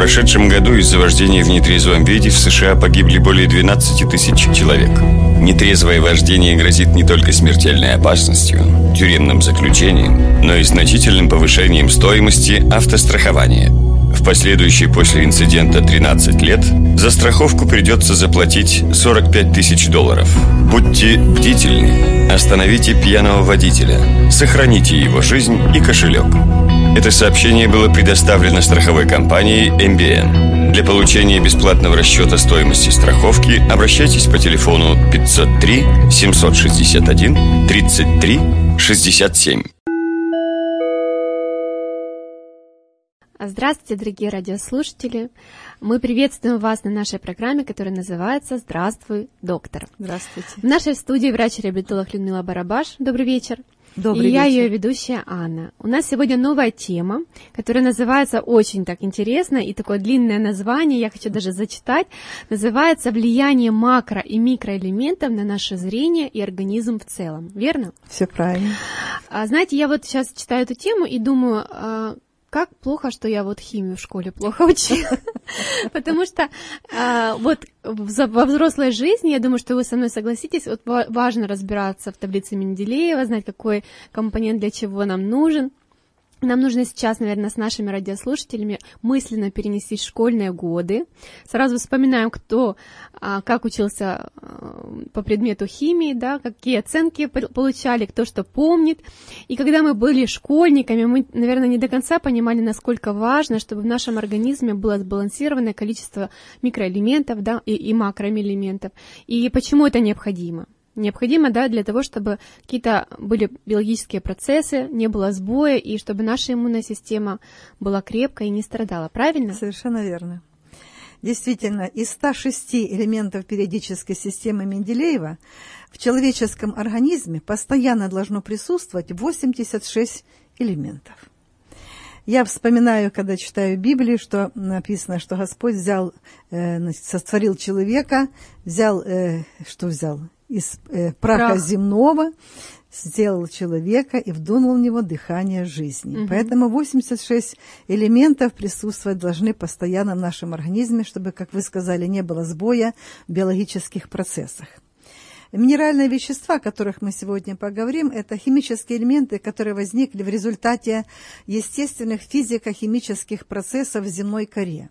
прошедшем году из-за вождения в нетрезвом виде в США погибли более 12 тысяч человек. Нетрезвое вождение грозит не только смертельной опасностью, тюремным заключением, но и значительным повышением стоимости автострахования. В последующие после инцидента 13 лет за страховку придется заплатить $45 тысяч. Будьте бдительны, остановите пьяного водителя, сохраните его жизнь и кошелек. Это сообщение было предоставлено страховой компанией МБН. Для получения бесплатного расчета стоимости страховки обращайтесь по телефону 503 761 33 67. Здравствуйте, дорогие радиослушатели! Мы приветствуем вас на нашей программе, которая называется «Здравствуй, доктор». Здравствуйте. В нашей студии врач-реабилитолог Людмила Барабаш. Добрый вечер. Добрый вечер. И я ее ведущая Анна. У нас сегодня новая тема, которая называется очень так интересно, и такое длинное название, я хочу даже зачитать. Называется «Влияние макро- и микроэлементов на наше зрение и организм в целом». Верно? Все правильно. Знаете, я вот сейчас читаю эту тему и думаю... Как плохо, что я вот химию в школе плохо учила. Потому что вот во взрослой жизни, я думаю, что вы со мной согласитесь, вот важно разбираться в таблице Менделеева, знать, какой компонент для чего нам нужен. Нам нужно сейчас, наверное, с нашими радиослушателями мысленно перенестись в школьные годы. Сразу вспоминаем, кто как учился по предмету химии, да, какие оценки получали, кто что помнит. И когда мы были школьниками, мы, наверное, не до конца понимали, насколько важно, чтобы в нашем организме было сбалансированное количество микроэлементов, да, и макроэлементов. И почему это необходимо? Необходимо, да, для того, чтобы какие-то были биологические процессы, не было сбоя, и чтобы наша иммунная система была крепкой и не страдала. Правильно? Совершенно верно. Действительно, из 106 элементов периодической системы Менделеева в человеческом организме постоянно должно присутствовать 86 элементов. Я вспоминаю, когда читаю Библию, что написано, что Господь взял, сотворил человека, взял из праха земного, сделал человека и вдунул в него дыхание жизни. Поэтому 86 элементов присутствовать должны постоянно в нашем организме, чтобы, как вы сказали, не было сбоя в биологических процессах. Минеральные вещества, о которых мы сегодня поговорим, это химические элементы, которые возникли в результате естественных физико-химических процессов в земной коре.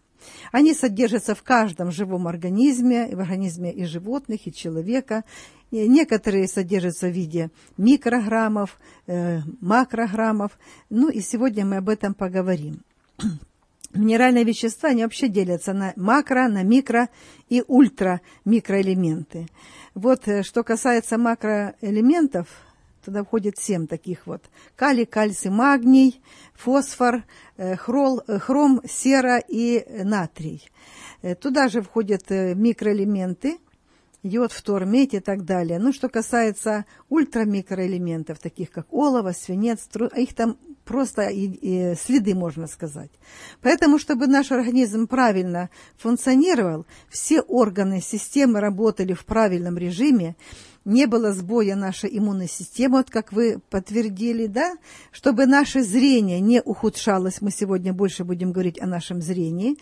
Они содержатся в каждом живом организме, в организме и животных, и человека. Некоторые содержатся в виде микрограммов, макрограммов. Ну и сегодня мы об этом поговорим. Минеральные вещества, они вообще делятся на макро, на микро и ультрамикроэлементы. Вот что касается макроэлементов, туда входит 7 таких вот. Калий, кальций, магний, фосфор, хром, сера и натрий. Туда же входят микроэлементы, йод, фтор, медь и так далее. Ну, что касается ультрамикроэлементов, таких как олово, свинец, их там просто и следы, можно сказать. Поэтому, чтобы наш организм правильно функционировал, все органы системы работали в правильном режиме, не было сбоя нашей иммунной системы, вот как вы подтвердили, да, чтобы наше зрение не ухудшалось, мы сегодня больше будем говорить о нашем зрении,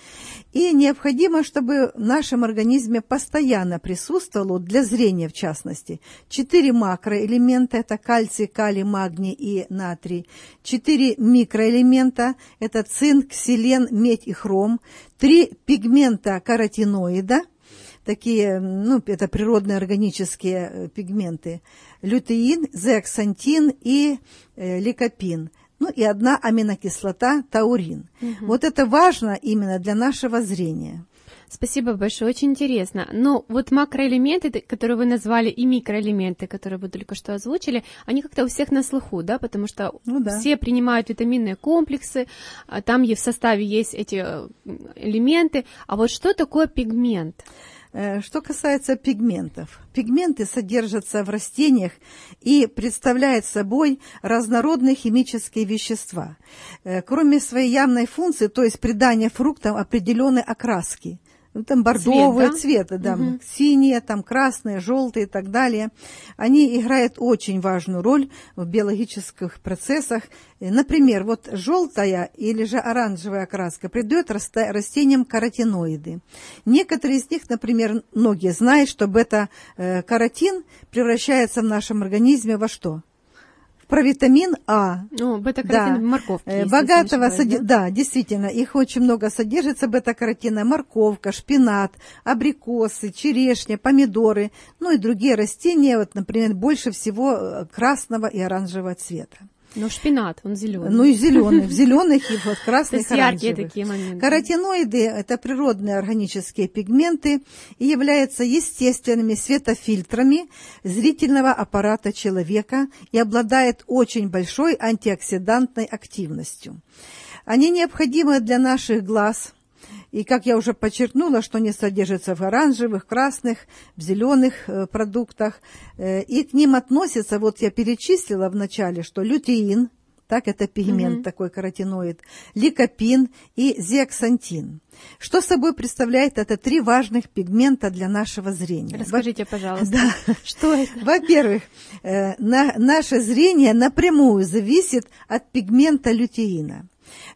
и необходимо, чтобы в нашем организме постоянно присутствовало, для зрения в частности, 4 макроэлемента, это кальций, калий, магний и натрий, 4 микроэлемента, это цинк, селен, медь и хром, 3 пигмента каротиноида, такие, ну, это природные органические пигменты, лютеин, зеаксантин и ликопин. Ну, и одна аминокислота, таурин. Вот это важно именно для нашего зрения. Спасибо большое, очень интересно. Но вот макроэлементы, которые вы назвали, и микроэлементы, которые вы только что озвучили, они как-то у всех на слуху, да, потому что все принимают витаминные комплексы, там в составе есть эти элементы. А вот что такое пигмент? Что касается пигментов. Пигменты содержатся в растениях и представляют собой разнородные химические вещества. Кроме своей явной функции, то есть придания фруктам определенной окраски, там бордовые цветы, да? Угу. Синие, там красные, желтые и так далее. Они играют очень важную роль в биологических процессах. Например, вот желтая или же оранжевая краска придает растениям каротиноиды. Некоторые из них, например, многие знают, что бета-каротин превращается в нашем организме во что? Про витамин А. Ну, бета-каротин в морковке. Богатого да, действительно, их очень много содержится бета-каротина. Морковка, шпинат, абрикосы, черешня, помидоры, ну и другие растения, вот, например, больше всего красного и оранжевого цвета. Но шпинат, он зеленый. Ну и зеленый, в зеленых и вот красных, оранжевых. Яркие такие моменты. Каротиноиды – это природные органические пигменты и являются естественными светофильтрами зрительного аппарата человека и обладают очень большой антиоксидантной активностью. Они необходимы для наших глаз. И, как я уже подчеркнула, что они содержатся в оранжевых, красных, в зеленых продуктах. И к ним относятся, вот я перечислила в начале, что лютеин, так это пигмент такой каротиноид, ликопин и зеаксантин. Что собой представляет это три важных пигмента для нашего зрения? Расскажите, пожалуйста, да. Что это? Во-первых, наше зрение напрямую зависит от пигмента лютеина.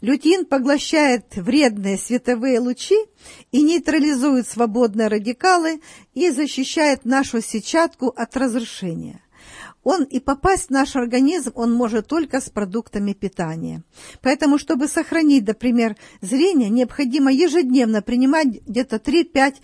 Лютеин поглощает вредные световые лучи и нейтрализует свободные радикалы и защищает нашу сетчатку от разрушения. Он и попасть в наш организм он может только с продуктами питания. Поэтому, чтобы сохранить, например, зрение, необходимо ежедневно принимать где-то 3-5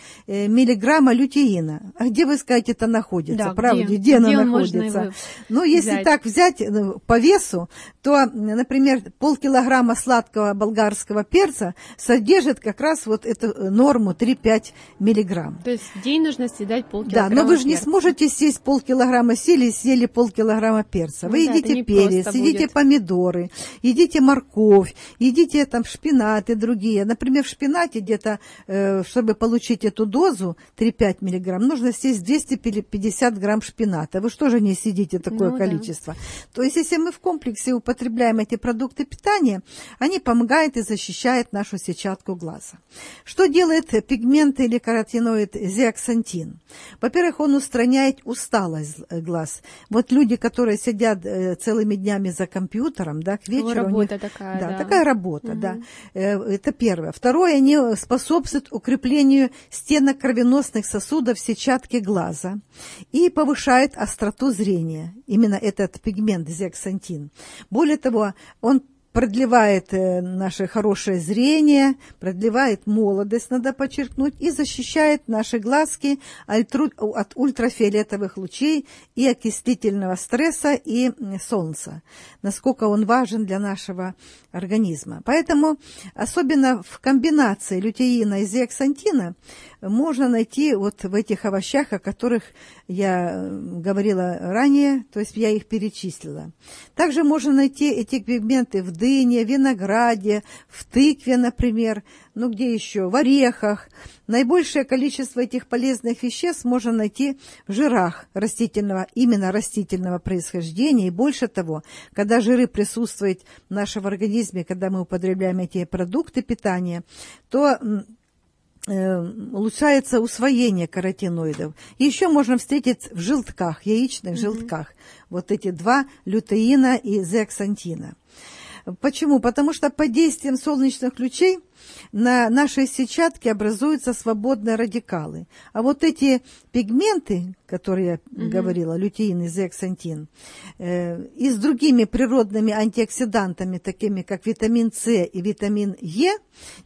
миллиграмма лютеина. А где, вы скажете, это находится? Да, правда, где оно находится? Ну, если так взять по весу, то, например, полкилограмма сладкого болгарского перца содержит как раз вот эту норму 3-5 миллиграмм. То есть в день нужно съедать полкилограмма. Да, но вы же не сможете съесть полкилограмма, съели полкилограмма перца. Вы едите перец, едите помидоры, едите морковь, едите там шпинат и другие. Например, в шпинате где-то, чтобы получить эту дозу 3-5 миллиграмм, нужно съесть 250 грамм шпината. Вы что же не съедите такое количество? Да. То есть, если мы в комплексе употребляем эти продукты питания, они помогают и защищают нашу сетчатку глаза. Что делает пигмент или каротиноид зеаксантин? Во-первых, он устраняет усталость глаз. Вот люди, которые сидят целыми днями за компьютером, да, к вечеру. Работа у них, такая, да, да. Такая работа, да. Это первое. Второе, они способствуют укреплению стенок кровеносных сосудов сетчатки глаза и повышают остроту зрения. Именно этот пигмент зеаксантин. Более того, он продлевает наше хорошее зрение, продлевает молодость, надо подчеркнуть, и защищает наши глазки от ультрафиолетовых лучей и окислительного стресса и солнца, насколько он важен для нашего организма. Поэтому, особенно в комбинации лютеина и зеаксантина, можно найти вот в этих овощах, о которых я говорила ранее, то есть я их перечислила. Также можно найти эти пигменты в дыне, винограде, в тыкве, например, ну где еще, в орехах. Наибольшее количество этих полезных веществ можно найти в жирах растительного, именно растительного происхождения. И больше того, когда жиры присутствуют в нашем организме, когда мы употребляем эти продукты питания, то улучшается усвоение каротиноидов. Еще можно встретить в желтках, яичных желтках, вот эти два, лютеина и зеаксантина. Почему? Потому что под действием солнечных лучей на нашей сетчатке образуются свободные радикалы. А вот эти пигменты, которые я говорила, лютеин и зеаксантин, и с другими природными антиоксидантами, такими как витамин С и витамин Е,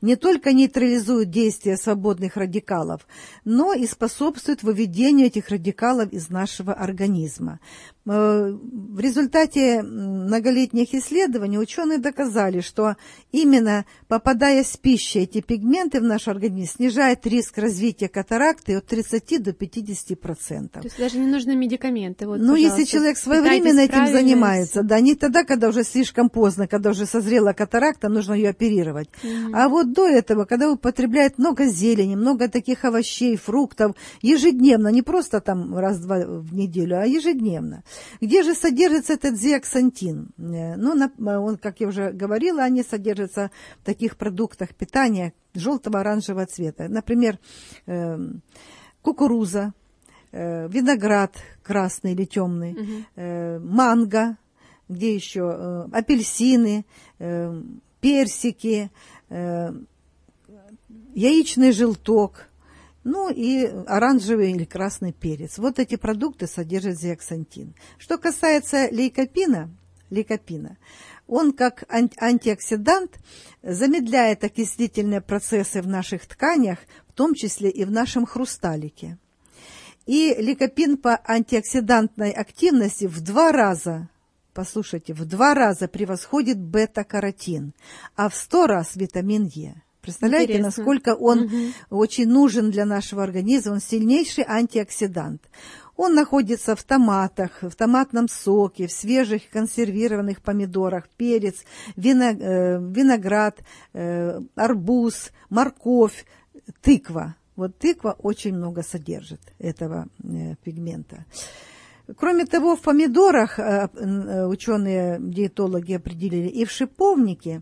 не только нейтрализуют действие свободных радикалов, но и способствуют выведению этих радикалов из нашего организма. В результате многолетних исследований ученые доказали, что именно попадая с пищей эти пигменты в наш организм снижают риск развития катаракты от 30 до 50%. То есть даже не нужны медикаменты. Вот, ну, если человек своевременно этим занимается, да, не тогда, когда уже слишком поздно, когда уже созрела катаракта, нужно ее оперировать. А вот до этого, когда употребляют много зелени, много таких овощей, фруктов, ежедневно, не просто там раз-два в неделю, а ежедневно. Где же содержится этот зеаксантин? Ну, он, как я уже говорила, они содержатся в таких продуктах, продуктах питания желтого-оранжевого цвета. Например, кукуруза, виноград красный или темный, манго, где еще апельсины, персики, яичный желток, ну и оранжевый или красный перец. Вот эти продукты содержат зеаксантин. Что касается лейкопина, он как антиоксидант замедляет окислительные процессы в наших тканях, в том числе и в нашем хрусталике. И лейкопин по антиоксидантной активности в 2 раза, послушайте, в 2 раза превосходит бета-каротин, а в 100 раз витамин Е. Представляете, интересно, насколько он очень нужен для нашего организма, он сильнейший антиоксидант. Он находится в томатах, в томатном соке, в свежих консервированных помидорах, перец, виноград, арбуз, морковь, тыква. Вот тыква очень много содержит этого пигмента. Кроме того, в помидорах, ученые-диетологи определили, и в шиповнике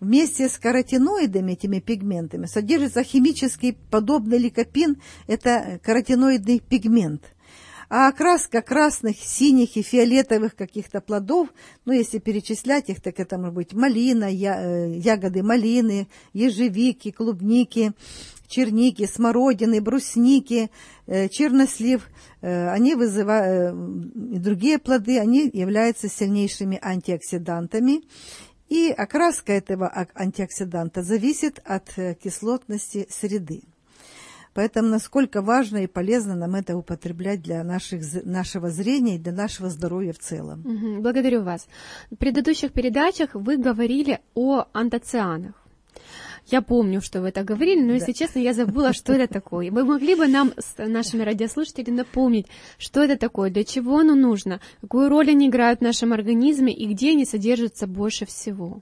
вместе с каротиноидами, этими пигментами, содержится химически подобный лейкопин, это каротиноидный пигмент. А окраска красных, синих и фиолетовых каких-то плодов, ну, если перечислять их, так это может быть малина, ягоды малины, ежевики, клубники, черники, смородины, брусники, чернослив, они вызывают, и другие плоды, они являются сильнейшими антиоксидантами. И окраска этого антиоксиданта зависит от кислотности среды. Поэтому насколько важно и полезно нам это употреблять для нашего зрения и для нашего здоровья в целом. Благодарю вас. В предыдущих передачах вы говорили о антоцианах. Я помню, что вы это говорили, но, если честно, я забыла, что это такое. Вы могли бы нам, с нашими радиослушателями, напомнить, что это такое, для чего оно нужно, какую роль они играют в нашем организме и где они содержатся больше всего?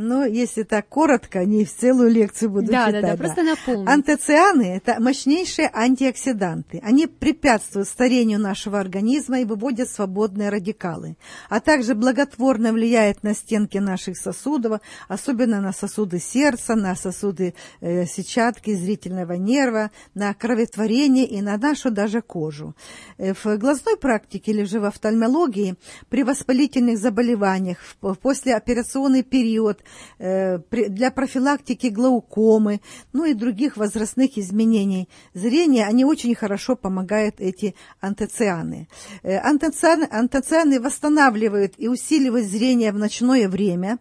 Ну, если так коротко, не в целую лекцию буду читать. Да, просто напомню. Антоцианы – это мощнейшие антиоксиданты. Они препятствуют старению нашего организма и выводят свободные радикалы, а также благотворно влияют на стенки наших сосудов, особенно на сосуды сердца, на сосуды сетчатки, зрительного нерва, на кроветворение и на нашу даже кожу. В глазной практике или же в офтальмологии при воспалительных заболеваниях, в послеоперационный период, для профилактики глаукомы, ну и других возрастных изменений зрения, они очень хорошо помогают, эти антоцианы. Антоцианы восстанавливают и усиливают зрение в ночное время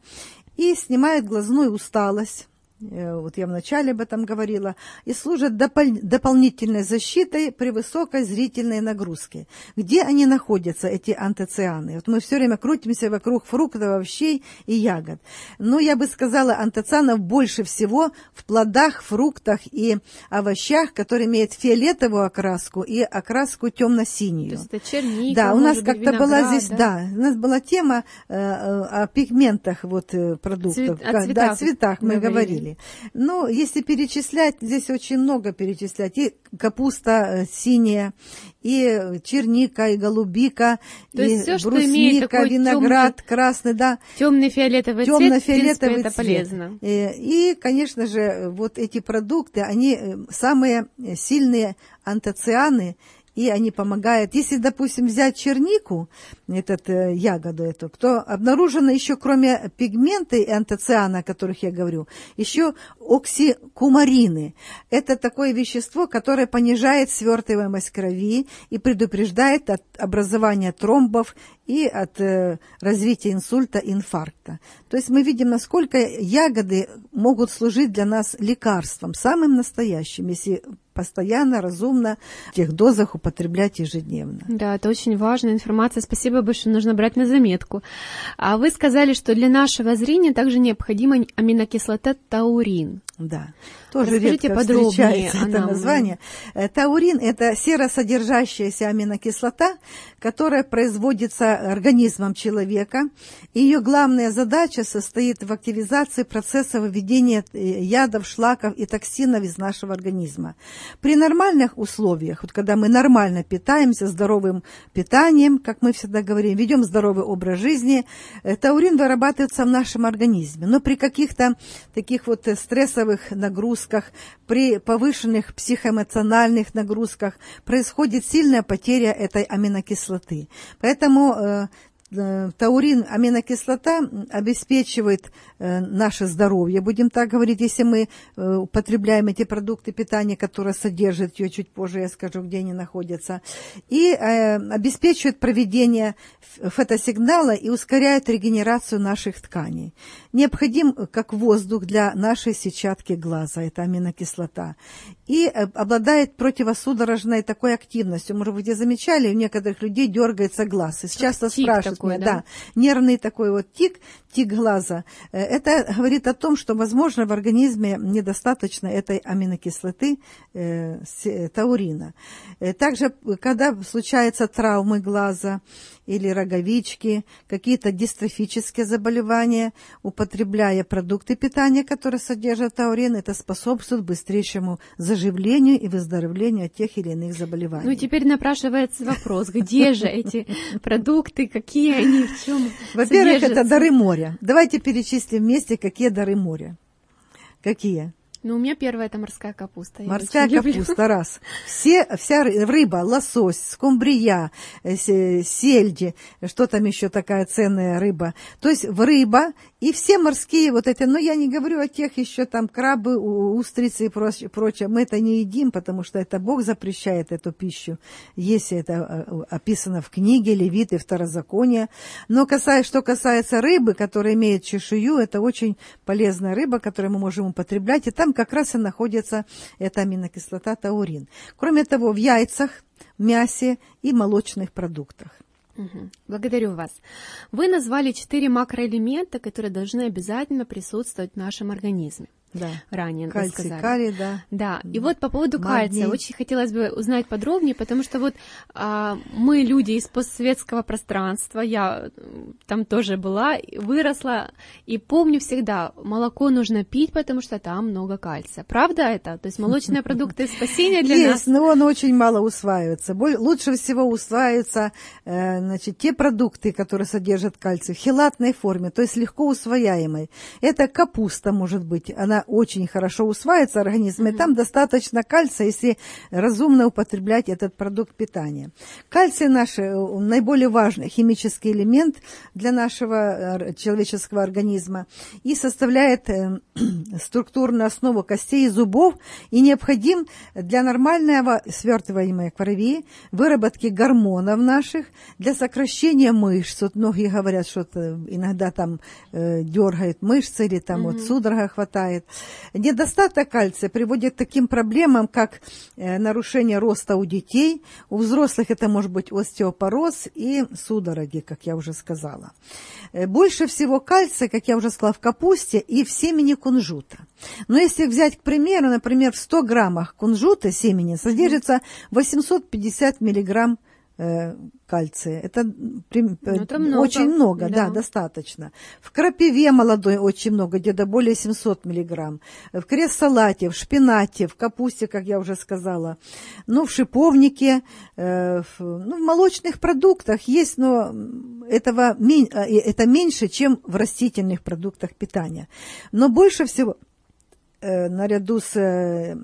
и снимают глазную усталость. Вот я вначале об этом говорила, и служат дополнительной защитой при высокой зрительной нагрузке. Где они находятся, эти антоцианы? Вот мы все время крутимся вокруг фруктов, овощей и ягод. Но я бы сказала, антоцианов больше всего в плодах, фруктах и овощах, которые имеют фиолетовую окраску и окраску темно-синюю. То есть это черника, да, у нас как-то была здесь, да, у нас была тема о пигментах вот продуктов, о цветах мы говорили. Ну, если перечислять, здесь очень много перечислять. И капуста синяя, и черника, и голубика, и брусника, виноград красный, да. Темно-фиолетовый цвет, темно-фиолетовый это полезно. И, конечно же, вот эти продукты, они самые сильные антоцианы. И они помогают. Если, допустим, взять чернику, ягоду эту, то обнаружено еще, кроме пигмента и антоциана, о которых я говорю, еще оксикумарины. Это такое вещество, которое понижает свертываемость крови и предупреждает от образования тромбов и от развития инсульта, инфаркта. То есть мы видим, насколько ягоды могут служить для нас лекарством, самым настоящим, если постоянно, разумно в тех дозах употреблять ежедневно. Да, это очень важная информация. Спасибо большое, нужно брать на заметку. А вы сказали, что для нашего зрения также необходима аминокислота таурин. Да. Тоже расскажите редко встречается это название. Таурин – это серосодержащаяся аминокислота, которая производится организмом человека. Ее главная задача состоит в активизации процесса выведения ядов, шлаков и токсинов из нашего организма. При нормальных условиях, вот когда мы нормально питаемся, здоровым питанием, как мы всегда говорим, ведем здоровый образ жизни, таурин вырабатывается в нашем организме. Но при каких-то таких вот стрессовых нагрузках, при повышенных психоэмоциональных нагрузках происходит сильная потеря этой аминокислоты. Поэтому таурин, аминокислота, обеспечивает наше здоровье, будем так говорить, если мы употребляем эти продукты питания, которые содержат ее, чуть позже я скажу, где они находятся, и обеспечивает проведение фотосигнала и ускоряет регенерацию наших тканей. Необходим как воздух для нашей сетчатки глаза, это аминокислота, и обладает противосудорожной такой активностью. Может быть, вы замечали, у некоторых людей дергается глаз, и часто спрашивают, такой, да? Нервный такой вот тик глаза. Это говорит о том, что, возможно, в организме недостаточно этой аминокислоты таурина. Также, когда случаются травмы глаза или роговички, какие-то дистрофические заболевания, употребляя продукты питания, которые содержат таурин, это способствует быстрейшему заживлению и выздоровлению от тех или иных заболеваний. Ну и теперь напрашивается вопрос, где же эти продукты, какие они, в чем? Во-первых, это дары моря. Давайте перечислим вместе, какие дары моря. Какие? Ну, у меня первая – это морская капуста. Морская капуста, раз. Вся рыба, лосось, скумбрия, сельди, что там еще такая ценная рыба. То есть рыба и все морские вот эти, но я не говорю о тех еще там крабы, устрицы и прочее. Мы это не едим, потому что это Бог запрещает эту пищу, если это описано в книге Левит и Второзаконие. Но что касается рыбы, которая имеет чешую, это очень полезная рыба, которую мы можем употреблять, и там как раз и находится эта аминокислота таурин. Кроме того, в яйцах, мясе и молочных продуктах. Угу. Благодарю вас. Вы назвали 4 макроэлемента, которые должны обязательно присутствовать в нашем организме. Да. Ранее кальций, карий, да. Да. И вот по поводу кальция очень хотелось бы узнать подробнее, потому что вот мы люди из постсоветского пространства, я там тоже была, выросла и помню всегда, молоко нужно пить, потому что там много кальция. Правда это? То есть молочные продукты спасения для нас? Есть, но он очень мало усваивается. Лучше всего усваиваются, значит, те продукты, которые содержат кальций в хелатной форме, то есть легко усвояемой. Это капуста, может быть, она очень хорошо усваивается организмом, и там достаточно кальция, если разумно употреблять этот продукт питания. Кальций наш наиболее важный химический элемент для нашего человеческого организма и составляет структурную основу костей и зубов и необходим для нормального свертывания крови, выработки гормонов наших, для сокращения мышц. Вот многие говорят, что иногда там дергают мышцы или там вот судорога хватает. Недостаток кальция приводит к таким проблемам, как нарушение роста у детей, у взрослых это может быть остеопороз и судороги, как я уже сказала. Больше всего кальция, как я уже сказала, в капусте и в семени кунжута. Но если взять, к примеру, например, в 100 граммах кунжута семени содержится 850 миллиграмм кальция. Это много. Очень много, да, достаточно. В крапиве молодой очень много, где-то более 700 миллиграмм. В крес-салате, в шпинате, в капусте, как я уже сказала. Ну, в шиповнике, в молочных продуктах есть, но это меньше, чем в растительных продуктах питания. Но больше всего, наряду с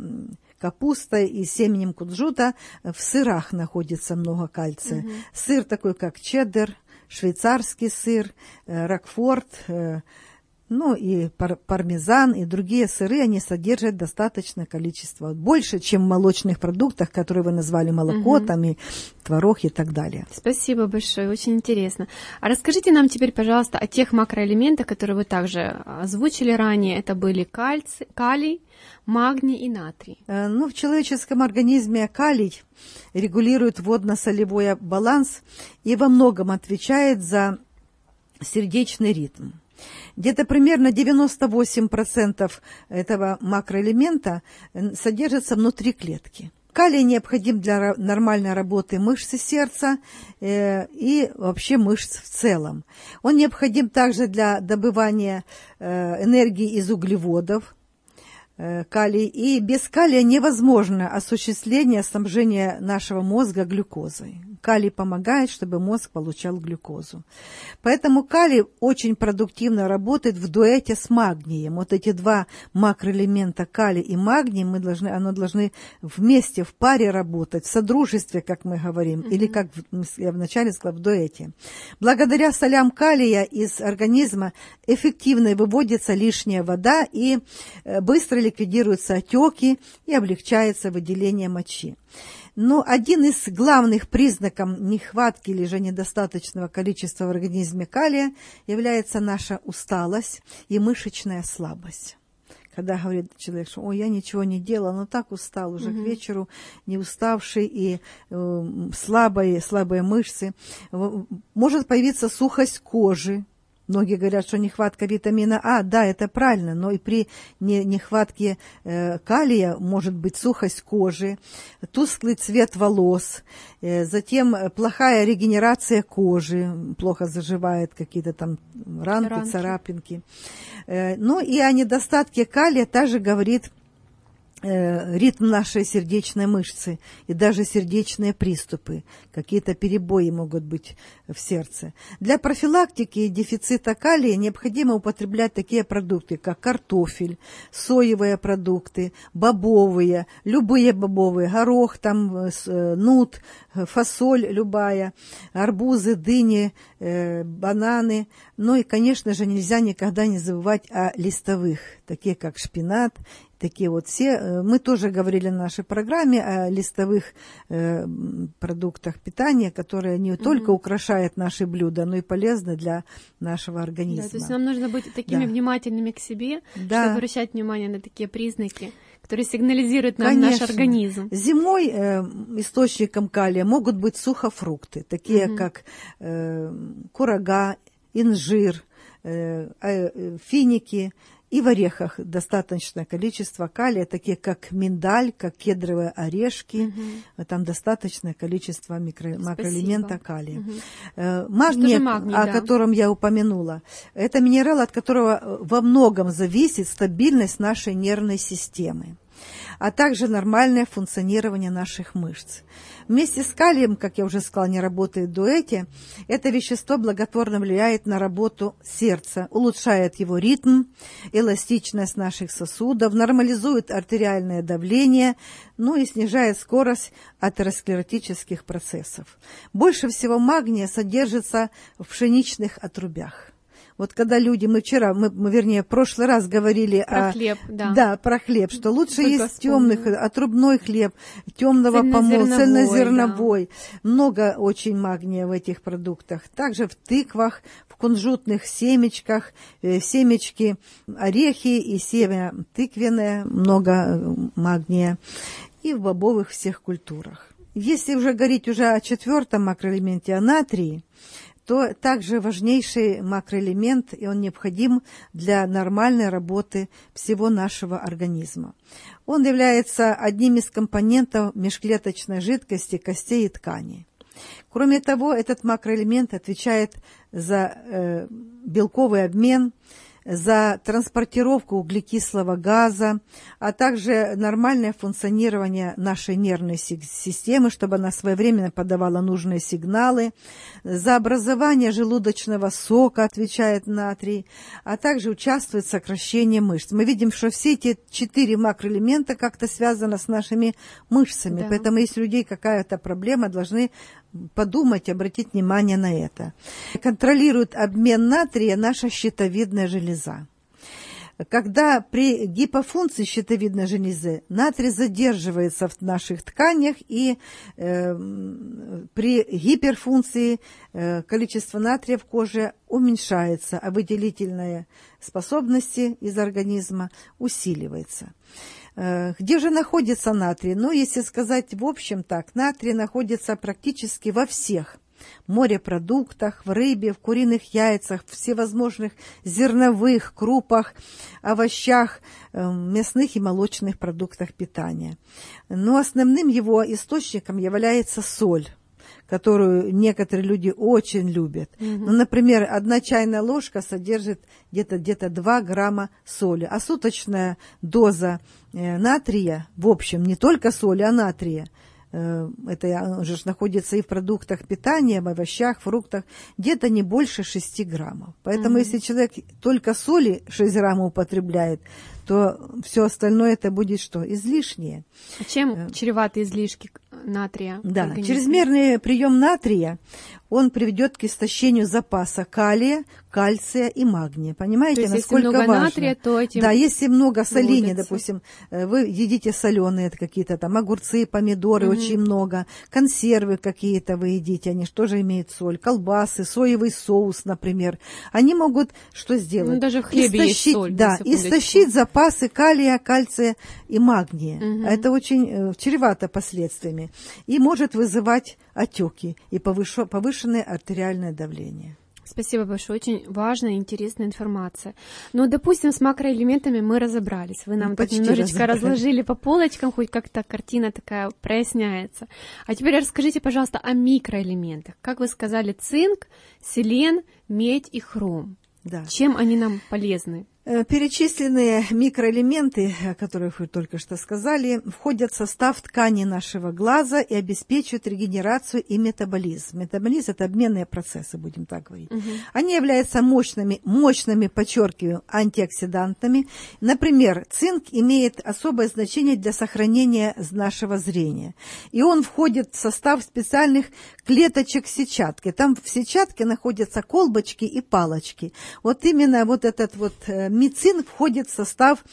капуста и семенем кунжута, в сырах находится много кальция. Сыр такой, как чеддер, швейцарский сыр, рокфорт, ну и пармезан, и другие сыры, они содержат достаточное количество. Больше, чем в молочных продуктах, которые вы назвали молоко, там и творог и так далее. Спасибо большое, очень интересно. А расскажите нам теперь, пожалуйста, о тех макроэлементах, которые вы также озвучили ранее. Это были калий, магний и натрий. Ну, в человеческом организме калий регулирует водно-солевой баланс и во многом отвечает за сердечный ритм. Где-то примерно 98% этого макроэлемента содержится внутри клетки. Калий необходим для нормальной работы мышц сердца и вообще мышц в целом. Он необходим также для добывания энергии из углеводов, калий. И без калия невозможно осуществление снабжения нашего мозга глюкозой. Калий помогает, чтобы мозг получал глюкозу. Поэтому калий очень продуктивно работает в дуэте с магнием. Вот эти два макроэлемента, калий и магний, они должны вместе, в паре работать, в содружестве, как мы говорим, или, как я вначале сказала, в дуэте. Благодаря солям калия из организма эффективно выводится лишняя вода и быстро ликвидируются отеки и облегчается выделение мочи. Но один из главных признаков нехватки или же недостаточного количества в организме калия является наша усталость и мышечная слабость. Когда говорит человек, что «Ой, я ничего не делал, но так устал уже к вечеру, не уставший и слабые мышцы». Может появиться сухость кожи. Многие говорят, что нехватка витамина А, да, это правильно, но и при нехватке калия может быть сухость кожи, тусклый цвет волос, затем плохая регенерация кожи, плохо заживают какие-то там ранки, царапинки. Ну и о недостатке калия также говорит ритм нашей сердечной мышцы и даже сердечные приступы. Какие-то перебои могут быть в сердце. Для профилактики дефицита калия необходимо употреблять такие продукты, как картофель, соевые продукты, бобовые, любые бобовые, горох, там, нут, фасоль любая, арбузы, дыни, бананы. Ну и, конечно же, нельзя никогда не забывать о листовых, такие как шпинат. Такие вот все. Мы тоже говорили в нашей программе о листовых продуктах питания, которые не только украшают наши блюда, но и полезны для нашего организма. Да, то есть нам нужно быть такими внимательными к себе, чтобы обращать внимание на такие признаки, которые сигнализируют нам наш организм. Зимой источником калия могут быть сухофрукты, такие как курага, инжир, финики. И в орехах достаточное количество калия, такие как миндаль, как кедровые орешки. Там достаточное количество макроэлемента калия. Магний, о котором я упомянула, это минерал, от которого во многом зависит стабильность нашей нервной системы, а также нормальное функционирование наших мышц. Вместе с калием, как я уже сказала, не работает в дуэте, это вещество благотворно влияет на работу сердца, улучшает его ритм, эластичность наших сосудов, нормализует артериальное давление, ну и снижает скорость атеросклеротических процессов. Больше всего магния содержится в пшеничных отрубях. Вот когда люди, мы в прошлый раз говорили про хлеб, про хлеб, что лучше есть темных, отрубной хлеб, темного помола, цельнозерновой. Да. Много очень магния в этих продуктах. Также в тыквах, в кунжутных семечках, семечки орехи и семя тыквенное, много магния, и в бобовых всех культурах. Если уже говорить о четвертом макроэлементе, о натрии, то также важнейший макроэлемент, и он необходим для нормальной работы всего нашего организма. Он является одним из компонентов межклеточной жидкости, костей и тканей. Кроме того, этот макроэлемент отвечает за белковый обмен, за транспортировку углекислого газа, а также нормальное функционирование нашей нервной системы, чтобы она своевременно подавала нужные сигналы, за образование желудочного сока отвечает натрий, а также участвует в сокращении мышц. Мы видим, что все эти 4 макроэлемента как-то связаны с нашими мышцами, поэтому если у людей какая-то проблема, должны подумать, обратить внимание на это. Контролирует обмен натрия наша щитовидная железа. Когда при гипофункции щитовидной железы натрий задерживается в наших тканях, и при гиперфункции количество натрия в коже уменьшается, а выделительные способности из организма усиливаются. Где же находится натрий? Ну, если сказать в общем так, натрий находится практически во всех морепродуктах, в рыбе, в куриных яйцах, всевозможных зерновых, крупах, овощах, мясных и молочных продуктах питания. Но основным его источником является соль, которую некоторые люди очень любят. Ну, например, одна чайная ложка содержит где-то 2 грамма соли, а суточная доза натрия, в общем, не только соли, а натрия, это же находится и в продуктах питания, в овощах, фруктах, где-то не больше 6 граммов. Поэтому если человек только соли 6 граммов употребляет, то все остальное это будет что? Излишнее. А чем чреваты излишки натрия? Да, чрезмерный прием натрия, он приведет к истощению запаса калия, кальция и магния. Понимаете, то есть, насколько если много важно? Натрия, то этим да, если много соления, допустим, вы едите соленые какие-то там огурцы, помидоры, очень много, консервы какие-то вы едите, они же тоже имеют соль, колбасы, соевый соус, например, они могут что сделать? Ну, даже в хлебе есть соль. Да, истощить запас калия, кальция и магния. Это очень чревато последствиями и может вызывать отеки и повышенное артериальное давление. Спасибо большое. Очень важная и интересная информация. Ну, допустим, с макроэлементами мы разобрались. Вы нам почти так немножечко разложили по полочкам, хоть как-то картина такая проясняется. А теперь расскажите, пожалуйста, о микроэлементах. Как вы сказали, цинк, селен, медь и хром. Да. Чем они нам полезны? Перечисленные микроэлементы, о которых вы только что сказали, входят в состав тканей нашего глаза и обеспечивают регенерацию и метаболизм. Метаболизм – это обменные процессы, будем так говорить. Они являются мощными, подчеркиваю, антиоксидантами. Например, цинк имеет особое значение для сохранения нашего зрения. И он входит в состав специальных клеточек сетчатки. Там в сетчатке находятся колбочки и палочки. Вот именно вот этот вот мицин входит в состав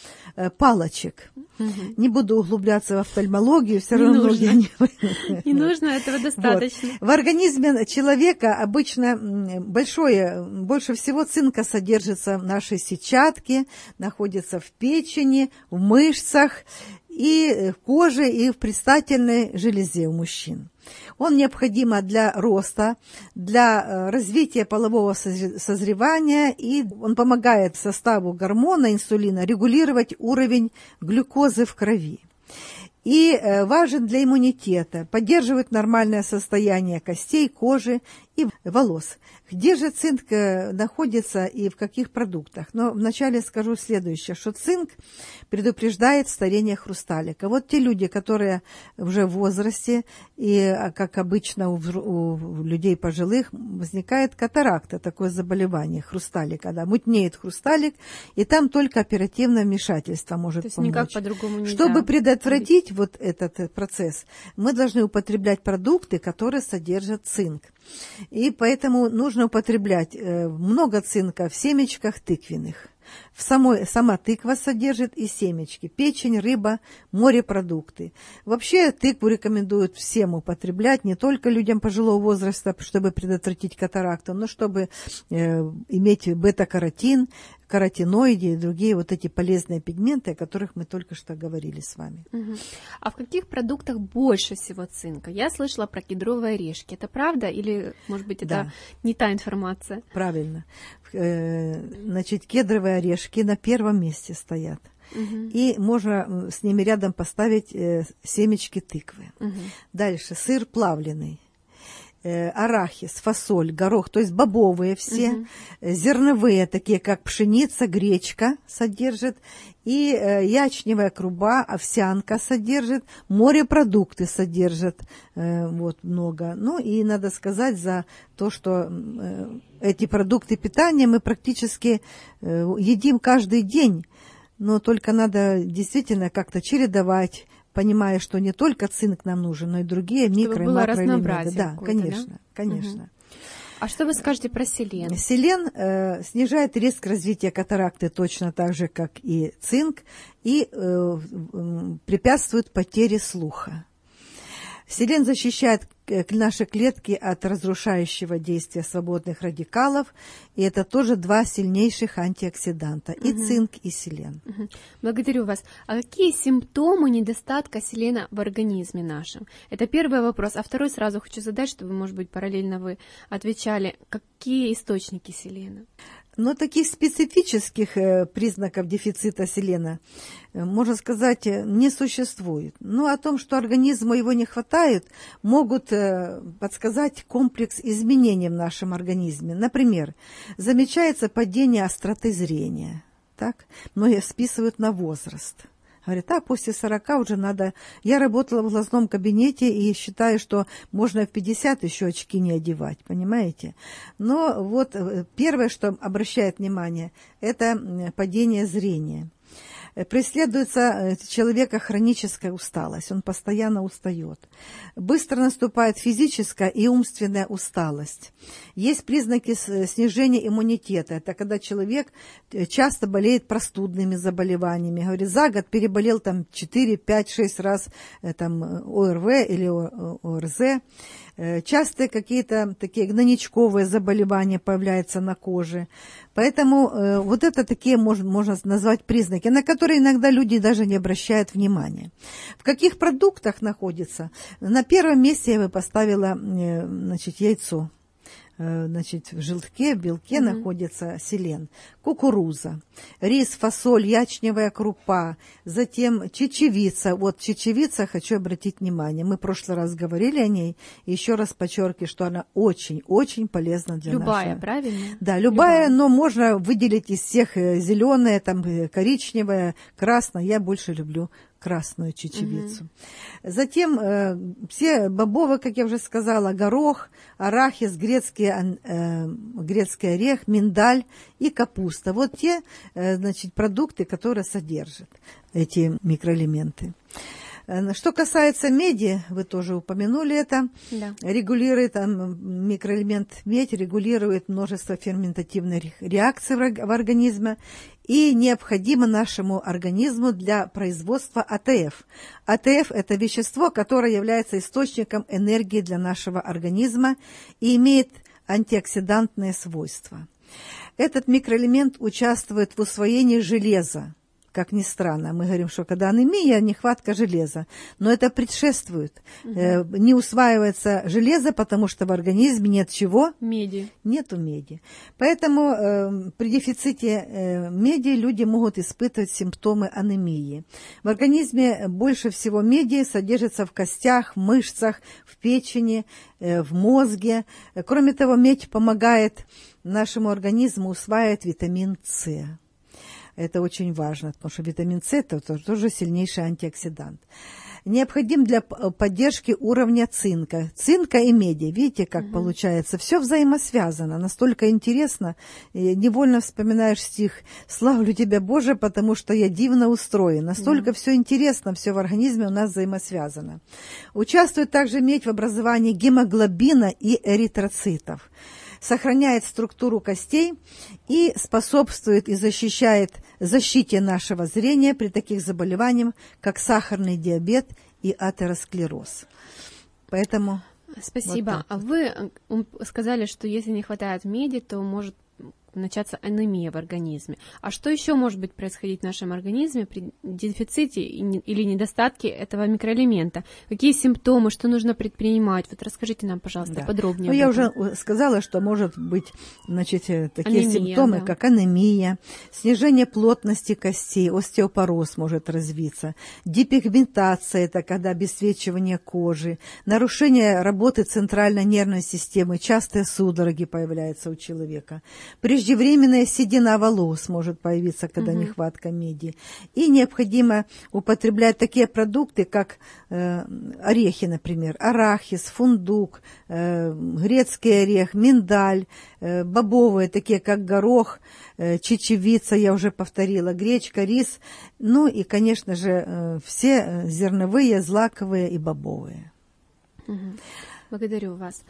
палочек. Не буду углубляться в офтальмологию, все равно не нужно, этого достаточно. Вот. В организме человека обычно больше всего цинка содержится в нашей сетчатке, находится в печени, в мышцах, и в коже, и в предстательной железе у мужчин. Он необходим для роста, для развития полового созревания, и он помогает составу гормона инсулина регулировать уровень глюкозы в крови. И важен для иммунитета, поддерживает нормальное состояние костей, кожи и волос. Где же цинк находится и в каких продуктах? Но вначале скажу следующее, что цинк предупреждает старение хрусталика. Вот те люди, которые уже в возрасте, и, как обычно, у людей пожилых, возникает катаракта, такое заболевание хрусталика, когда мутнеет хрусталик, и там только оперативное вмешательство может помочь. То есть никак по-другому нельзя. Чтобы предотвратить вот этот процесс, мы должны употреблять продукты, которые содержат цинк. И поэтому нужно употреблять много цинка в семечках тыквенных. Сама тыква содержит и семечки, печень, рыба, морепродукты. Вообще тыкву рекомендуют всем употреблять, не только людям пожилого возраста, чтобы предотвратить катаракту, но чтобы иметь бета-каротин, каротиноиды и другие вот эти полезные пигменты, о которых мы только что говорили с вами. А в каких продуктах больше всего цинка? Я слышала про кедровые орешки. Это правда или, может быть, это не та информация? Правильно. Значит, кедровые орешки на первом месте стоят. И можно с ними рядом поставить семечки тыквы. Дальше сыр плавленый, арахис, фасоль, горох, то есть бобовые все, зерновые, такие как пшеница, гречка содержит, и ячневая круба, овсянка содержит, морепродукты содержат вот много. Ну и надо сказать за то, что эти продукты питания мы практически едим каждый день, но только надо действительно как-то чередовать, понимая, что не только цинк нам нужен, но и другие микро- и макроэлементы. Да, конечно. А что вы скажете про селен? Селен снижает риск развития катаракты точно так же, как и цинк, и препятствует потере слуха. Селен защищает наши клетки от разрушающего действия свободных радикалов. И это тоже два сильнейших антиоксиданта, и цинк, и селен. Благодарю вас. А какие симптомы недостатка селена в организме нашем? Это первый вопрос. А второй сразу хочу задать, чтобы, может быть, параллельно вы отвечали. Какие источники селена? Но таких специфических признаков дефицита селена, можно сказать, не существует. Но о том, что организму его не хватает, могут подсказать комплекс изменений в нашем организме. Например, замечается падение остроты зрения. Так? Многие списывают на возраст. Говорят, а после 40 уже надо... Я работала в глазном кабинете и считаю, что можно в 50 еще очки не одевать, понимаете? Но вот первое, что обращает внимание, это падение зрения. Преследуется человека хроническая усталость, он постоянно устает. Быстро наступает физическая и умственная усталость. Есть признаки снижения иммунитета. Это когда человек часто болеет простудными заболеваниями. Говорит, за год переболел там 4, 5, 6 раз там, ОРВ или ОРЗ. Часто какие-то такие гнойничковые заболевания появляются на коже. Поэтому вот это такие можно назвать признаки, на которые иногда люди даже не обращают внимания. В каких продуктах находится? На первом месте я бы поставила, значит, яйцо. Значит, в желтке, в белке находится селен, кукуруза, рис, фасоль, ячневая крупа, затем чечевица. Вот чечевица, хочу обратить внимание, мы в прошлый раз говорили о ней, еще раз подчеркиваю, что она очень-очень полезна для нас. Любая, правильно? Да, любая, но можно выделить из всех зеленая, там, коричневая, красная, я больше люблю красную чечевицу. Затем все бобовые, как я уже сказала, горох, арахис, грецкий орех, миндаль и капуста. Вот те, значит, продукты, которые содержат эти микроэлементы. Что касается меди, вы тоже упомянули это, да. Регулирует микроэлемент медь, регулирует множество ферментативных реакций в организме и необходимо нашему организму для производства АТФ. АТФ – это вещество, которое является источником энергии для нашего организма и имеет антиоксидантные свойства. Этот микроэлемент участвует в усвоении железа. Как ни странно, мы говорим, что когда анемия, нехватка железа. Но это предшествует. Не усваивается железо, потому что в организме нет чего? Меди. Нету меди. Поэтому при дефиците меди люди могут испытывать симптомы анемии. В организме больше всего меди содержится в костях, в мышцах, в печени, в мозге. Кроме того, медь помогает нашему организму усваивать витамин С. Это очень важно, потому что витамин С – это тоже сильнейший антиоксидант. Необходим для поддержки уровня цинка. Цинка и меди. Видите, как получается? Все взаимосвязано. Настолько интересно. И невольно вспоминаешь стих «Славлю тебя, Боже, потому что я дивно устроен». Настолько все интересно, все в организме у нас взаимосвязано. Участвует также медь в образовании гемоглобина и эритроцитов. Сохраняет структуру костей и способствует и защищает защите нашего зрения при таких заболеваниях, как сахарный диабет и атеросклероз. Поэтому... Спасибо. Вот а вы сказали, что если не хватает меди, то может начаться анемия в организме. А что еще может быть происходить в нашем организме при дефиците или недостатке этого микроэлемента? Какие симптомы, что нужно предпринимать? Вот расскажите нам, пожалуйста, подробнее. Ну, я уже сказала, что может быть, значит, такие симптомы, как анемия, снижение плотности костей, остеопороз может развиться, депигментация, это когда обесцвечивание кожи, нарушение работы центральной нервной системы, частые судороги появляются у человека, преждевременная седина волос может появиться, когда нехватка меди. И необходимо употреблять такие продукты, как орехи, например, арахис, фундук, грецкий орех, миндаль, бобовые, такие как горох, чечевица, я уже повторила, гречка, рис. Ну и, конечно же, все зерновые, злаковые и бобовые. Благодарю вас.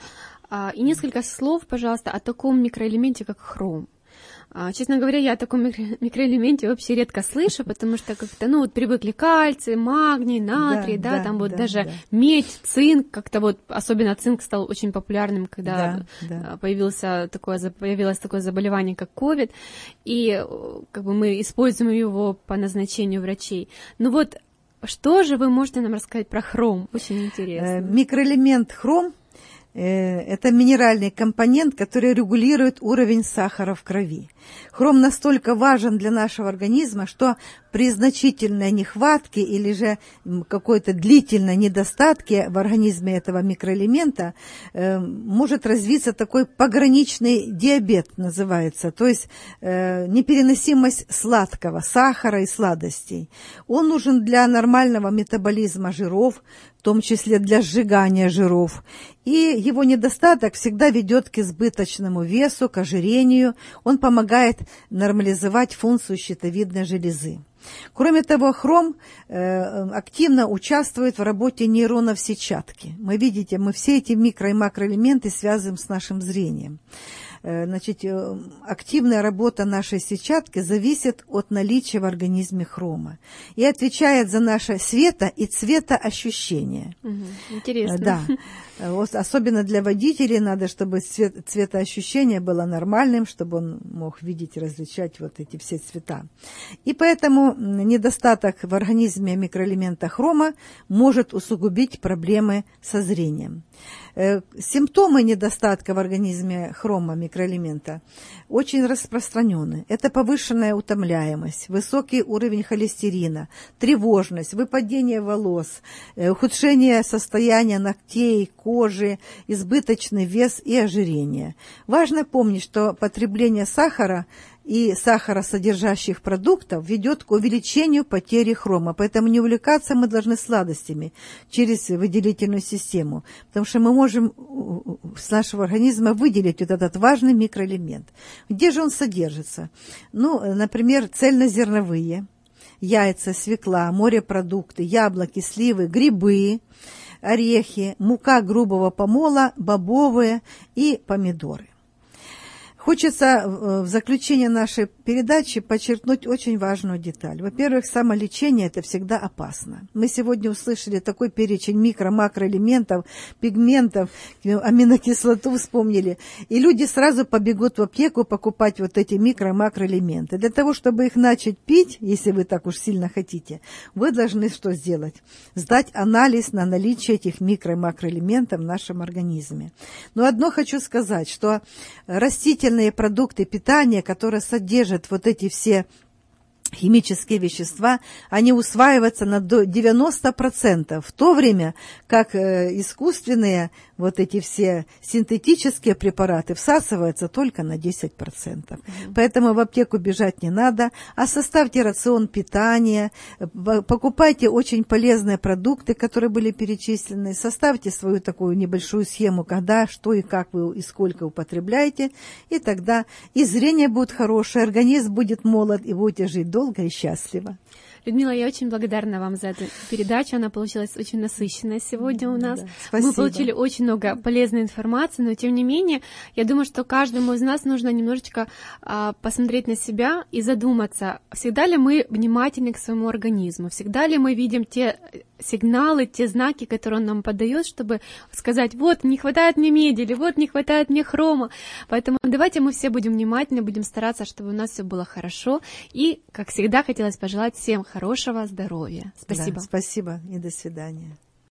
И несколько слов, пожалуйста, о таком микроэлементе, как хром. Честно говоря, я о таком микроэлементе вообще редко слышу, потому что как-то, ну, вот привыкли кальций, магний, натрий, да там вот даже медь, цинк, как-то вот, особенно цинк стал очень популярным, когда появилось такое заболевание, как COVID, и как бы мы используем его по назначению врачей. Ну вот, что же вы можете нам рассказать про хром? Очень интересно. Микроэлемент хром — это минеральный компонент, который регулирует уровень сахара в крови. Хром настолько важен для нашего организма, что при значительной нехватке или же какой-то длительной недостатке в организме этого микроэлемента может развиться такой пограничный диабет, называется, то есть непереносимость сладкого, сахара и сладостей. Он нужен для нормального метаболизма жиров, в том числе для сжигания жиров. И его недостаток всегда ведет к избыточному весу, к ожирению. Он помогает нормализовать функцию щитовидной железы. Кроме того, хром активно участвует в работе нейронов сетчатки. Мы все эти микро- и макроэлементы связываем с нашим зрением. Значит, активная работа нашей сетчатки зависит от наличия в организме хрома и отвечает за наше света и цветоощущение. Интересно. Да. Особенно для водителей надо, чтобы цветоощущение было нормальным, чтобы он мог видеть и различать вот эти все цвета. И поэтому недостаток в организме микроэлемента хрома может усугубить проблемы со зрением. Симптомы недостатка в организме хрома, микроэлемента, очень распространены. Это повышенная утомляемость, высокий уровень холестерина, тревожность, выпадение волос, ухудшение состояния ногтей, кожи, избыточный вес и ожирение. Важно помнить, что потребление сахара и сахаросодержащих продуктов ведет к увеличению потери хрома. Поэтому не увлекаться мы должны сладостями через выделительную систему, потому что мы можем с нашего организма выделить вот этот важный микроэлемент. Где же он содержится? Ну, например, цельнозерновые, яйца, свекла, морепродукты, яблоки, сливы, грибы, орехи, мука грубого помола, бобовые и помидоры. Хочется в заключение нашей передачи подчеркнуть очень важную деталь. Во-первых, самолечение – это всегда опасно. Мы сегодня услышали такой перечень микро-макроэлементов, пигментов, аминокислоту вспомнили. И люди сразу побегут в аптеку покупать вот эти микро-макроэлементы. Для того, чтобы их начать пить, если вы так уж сильно хотите, вы должны что сделать? Сдать анализ на наличие этих микро-макроэлементов в нашем организме. Но одно хочу сказать, что растительные продукты питания, которые содержат вот эти все химические вещества, они усваиваются на 90%, в то время как искусственные вот эти все синтетические препараты всасываются только на 10%. Поэтому в аптеку бежать не надо, а составьте рацион питания, покупайте очень полезные продукты, которые были перечислены, составьте свою такую небольшую схему, когда, что и как вы и сколько употребляете, и тогда и зрение будет хорошее, организм будет молод, и будете жить долго и счастливо. Людмила, я очень благодарна вам за эту передачу. Она получилась очень насыщенная сегодня у нас. Да, спасибо. Мы получили очень много полезной информации, но тем не менее, я думаю, что каждому из нас нужно немножечко посмотреть на себя и задуматься, всегда ли мы внимательны к своему организму, всегда ли мы видим те сигналы, те знаки, которые он нам подает, чтобы сказать: вот, не хватает мне меди, или вот, не хватает мне хрома. Поэтому давайте мы все будем внимательны, будем стараться, чтобы у нас все было хорошо. И, как всегда, хотелось пожелать всем хорошего здоровья. Спасибо. Да, спасибо и до свидания.